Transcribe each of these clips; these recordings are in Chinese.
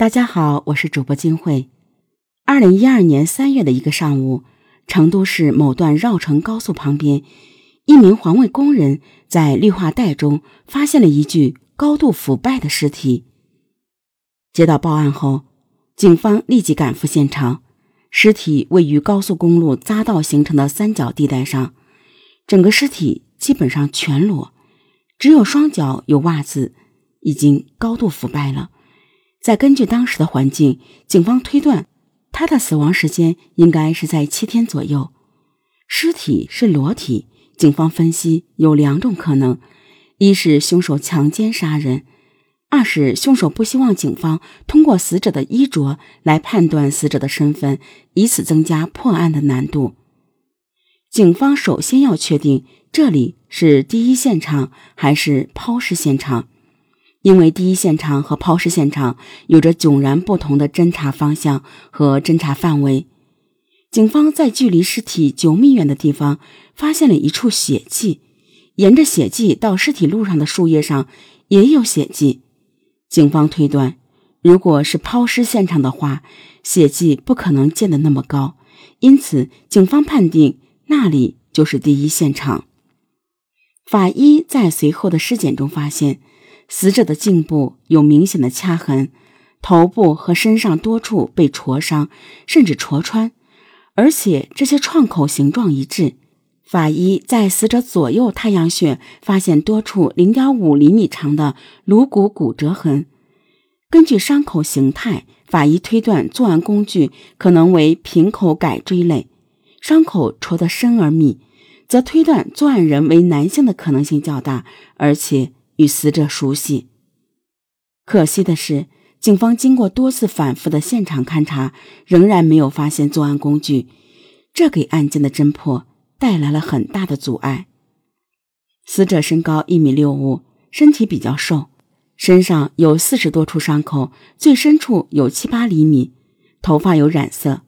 大家好，我是主播金慧。2012年3月的一个上午，成都市某段绕城高速旁边，一名环卫工人在绿化带中发现了一具高度腐败的尸体。接到报案后，警方立即赶赴现场，尸体位于高速公路匝道形成的三角地带上，整个尸体基本上全裸，只有双脚有袜子，已经高度腐败了。再根据当时的环境，警方推断他的死亡时间应该是在7天左右。尸体是裸体，警方分析有2种可能，一是凶手强奸杀人，二是凶手不希望警方通过死者的衣着来判断死者的身份，以此增加破案的难度。警方首先要确定这里是第一现场还是抛尸现场，因为第一现场和抛尸现场有着迥然不同的侦查方向和侦查范围。警方在距离尸体9米远的地方发现了一处血迹，沿着血迹到尸体路上的树叶上也有血迹。警方推断，如果是抛尸现场的话，血迹不可能溅得那么高，因此警方判定那里就是第一现场。法医在随后的尸检中发现，死者的颈部有明显的掐痕，头部和身上多处被灼伤，甚至灼穿，而且这些创口形状一致。法医在死者左右太阳穴发现多处 0.5 厘米长的颅骨骨折痕。根据伤口形态，法医推断作案工具可能为平口改锥类，伤口戳得深而密，则推断作案人为男性的可能性较大，而且与死者熟悉。可惜的是，警方经过多次反复的现场勘查，仍然没有发现作案工具，这给案件的侦破带来了很大的阻碍。死者身高1.65米，身体比较瘦，身上有40多处伤口，最深处有7-8厘米，头发有染色。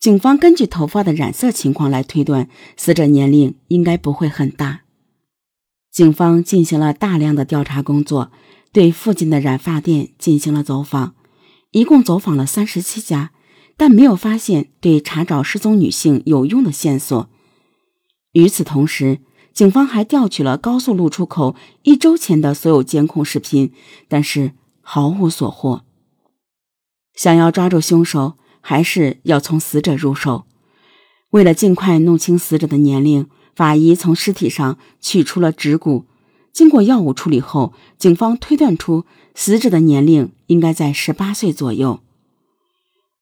警方根据头发的染色情况来推断，死者年龄应该不会很大。警方进行了大量的调查工作，对附近的染发店进行了走访，一共走访了37家，但没有发现对查找失踪女性有用的线索。与此同时，警方还调取了高速路出口1周前的所有监控视频，但是毫无所获。想要抓住凶手，还是要从死者入手。为了尽快弄清死者的年龄，法医从尸体上取出了指骨，经过药物处理后，警方推断出死者的年龄应该在18岁左右。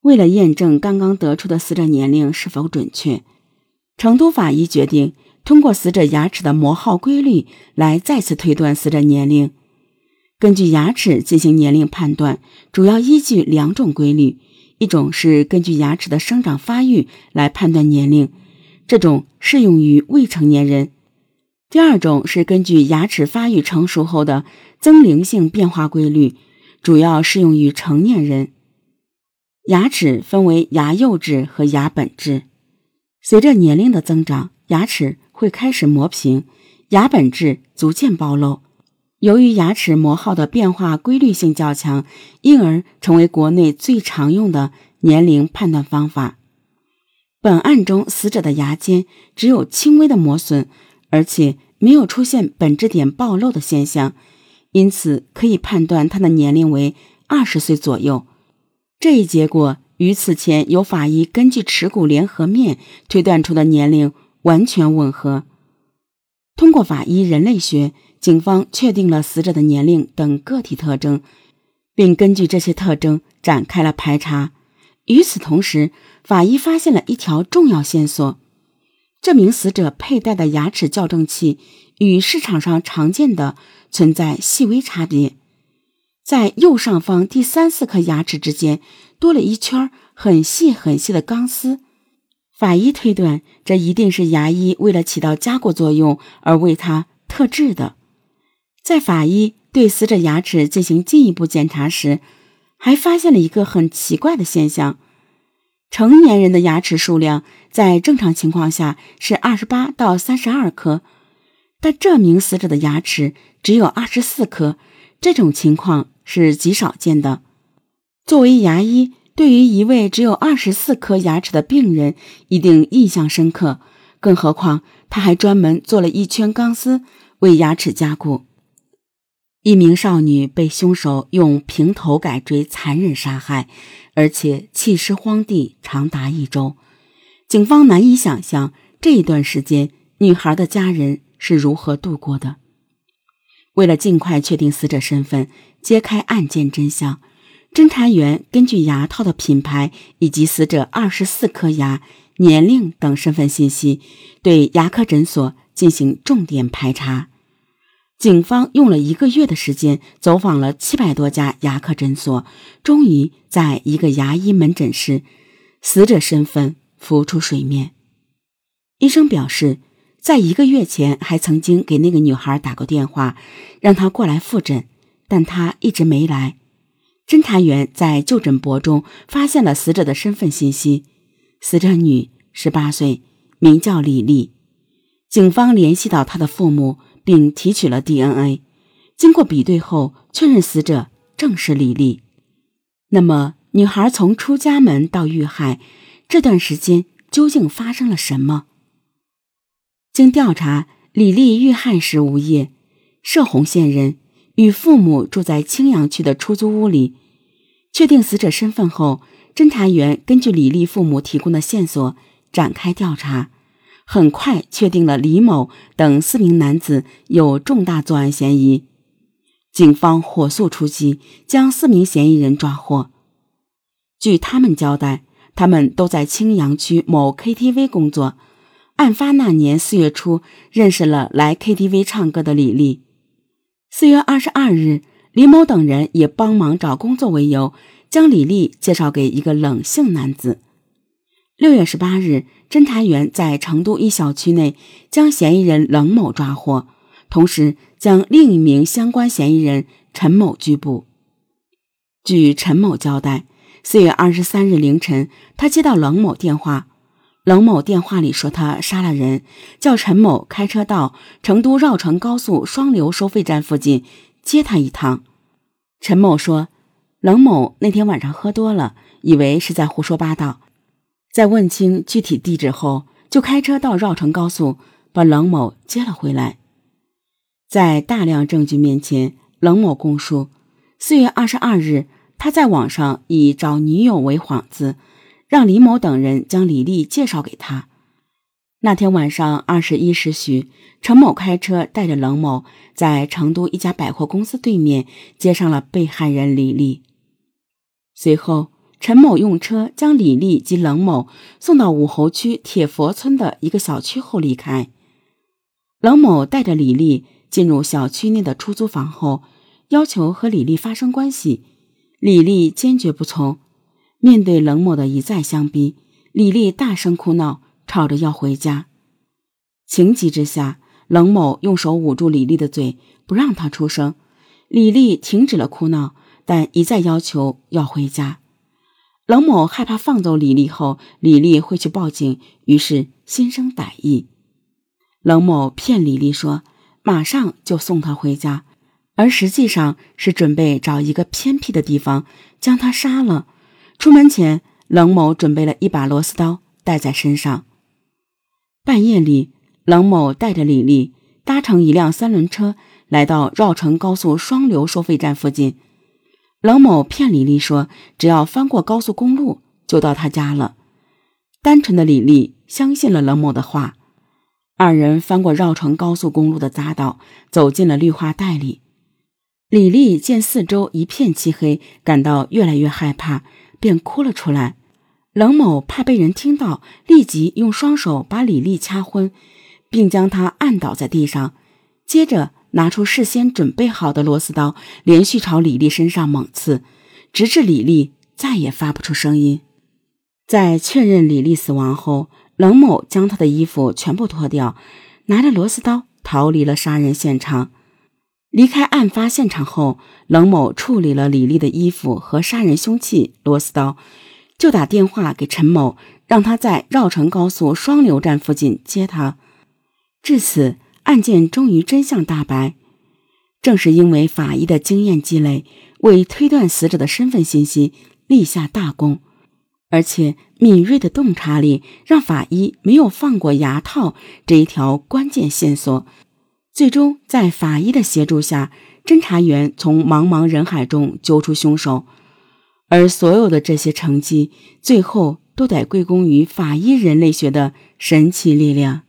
为了验证刚刚得出的死者年龄是否准确，成都法医决定通过死者牙齿的磨耗规律来再次推断死者年龄。根据牙齿进行年龄判断，主要依据2种规律，一种是根据牙齿的生长发育来判断年龄，这种适用于未成年人；第二种是根据牙齿发育成熟后的增龄性变化规律，主要适用于成年人。牙齿分为牙釉质和牙本质，随着年龄的增长，牙齿会开始磨平，牙本质逐渐暴露。由于牙齿磨耗的变化规律性较强，因而成为国内最常用的年龄判断方法。本案中死者的牙尖只有轻微的磨损，而且没有出现本质点暴露的现象，因此可以判断他的年龄为20岁左右。这一结果与此前由法医根据齿骨联合面推断出的年龄完全吻合。通过法医人类学，警方确定了死者的年龄等个体特征，并根据这些特征展开了排查。与此同时，法医发现了一条重要线索，这名死者佩戴的牙齿矫正器与市场上常见的存在细微差别，在右上方第3-4颗牙齿之间多了一圈很细很细的钢丝。法医推断，这一定是牙医为了起到加固作用而为他特制的。在法医对死者牙齿进行进一步检查时，还发现了一个很奇怪的现象，成年人的牙齿数量在正常情况下是28到32颗，但这名死者的牙齿只有24颗，这种情况是极少见的。作为牙医，对于一位只有24颗牙齿的病人一定印象深刻，更何况他还专门做了一圈钢丝为牙齿加固。一名少女被凶手用平头改锥残忍杀害，而且弃尸荒地长达1周。警方难以想象这一段时间女孩的家人是如何度过的。为了尽快确定死者身份，揭开案件真相，侦查员根据牙套的品牌以及死者24颗牙、年龄等身份信息，对牙科诊所进行重点排查。警方用了1个月的时间走访了700多家牙科诊所，终于在一个牙医门诊室，死者身份浮出水面。医生表示，在1个月前还曾经给那个女孩打过电话，让她过来复诊，但她一直没来。侦查员在就诊簿中发现了死者的身份信息，死者女18岁，名叫李丽。警方联系到她的父母并提取了 DNA， 经过比对后确认死者正是李丽。那么女孩从出家门到遇害这段时间究竟发生了什么？经调查，李丽遇害时无业，射洪县人，与父母住在青阳区的出租屋里。确定死者身份后，侦查员根据李丽父母提供的线索展开调查，很快确定了李某等4名男子有重大作案嫌疑。警方火速出击，将4名嫌疑人抓获。据他们交代，他们都在青阳区某 KTV 工作，案发那年4月初认识了来 KTV 唱歌的李丽。4月22日，李某等人也帮忙找工作为由，将李丽介绍给一个冷姓男子。6月18日，侦查员在成都一小区内将嫌疑人冷某抓获，同时将另一名相关嫌疑人陈某拘捕。据陈某交代，4月23日凌晨，他接到冷某电话，冷某电话里说他杀了人，叫陈某开车到成都绕城高速双流收费站附近接他一趟。陈某说，冷某那天晚上喝多了，以为是在胡说八道，在问清具体地址后，就开车到绕城高速把冷某接了回来。在大量证据面前，冷某供述，4月22日他在网上以找女友为幌子，让李某等人将李丽介绍给他。那天晚上21时许，陈某开车带着冷某在成都一家百货公司对面接上了被害人李丽。随后，陈某用车将李丽及冷某送到武侯区铁佛村的一个小区后离开。冷某带着李丽进入小区内的出租房后，要求和李丽发生关系，李丽坚决不从。面对冷某的一再相逼，李丽大声哭闹，吵着要回家。情急之下，冷某用手捂住李丽的嘴，不让她出声。李丽停止了哭闹，但一再要求要回家。冷某害怕放走李丽后，李丽会去报警，于是心生歹意。冷某骗李丽说马上就送她回家，而实际上是准备找一个偏僻的地方将她杀了。出门前，冷某准备了一把螺丝刀带在身上。半夜里，冷某带着李丽搭乘一辆3轮车来到绕城高速双流收费站附近。冷某骗李丽说只要翻过高速公路就到他家了。单纯的李丽相信了冷某的话，二人翻过绕城高速公路的匝道，走进了绿化带里。李丽见四周一片漆黑，感到越来越害怕，便哭了出来。冷某怕被人听到，立即用双手把李丽掐昏，并将她按倒在地上，接着拿出事先准备好的螺丝刀，连续朝李丽身上猛刺，直至李丽再也发不出声音。在确认李丽死亡后，冷某将她的衣服全部脱掉，拿着螺丝刀逃离了杀人现场。离开案发现场后，冷某处理了李丽的衣服和杀人凶器螺丝刀，就打电话给陈某，让他在绕城高速双流站附近接他。至此，案件终于真相大白。正是因为法医的经验积累，为推断死者的身份信息立下大功，而且敏锐的洞察力让法医没有放过牙套这一条关键线索。最终在法医的协助下，侦查员从茫茫人海中揪出凶手，而所有的这些成绩最后都得归功于法医人类学的神奇力量。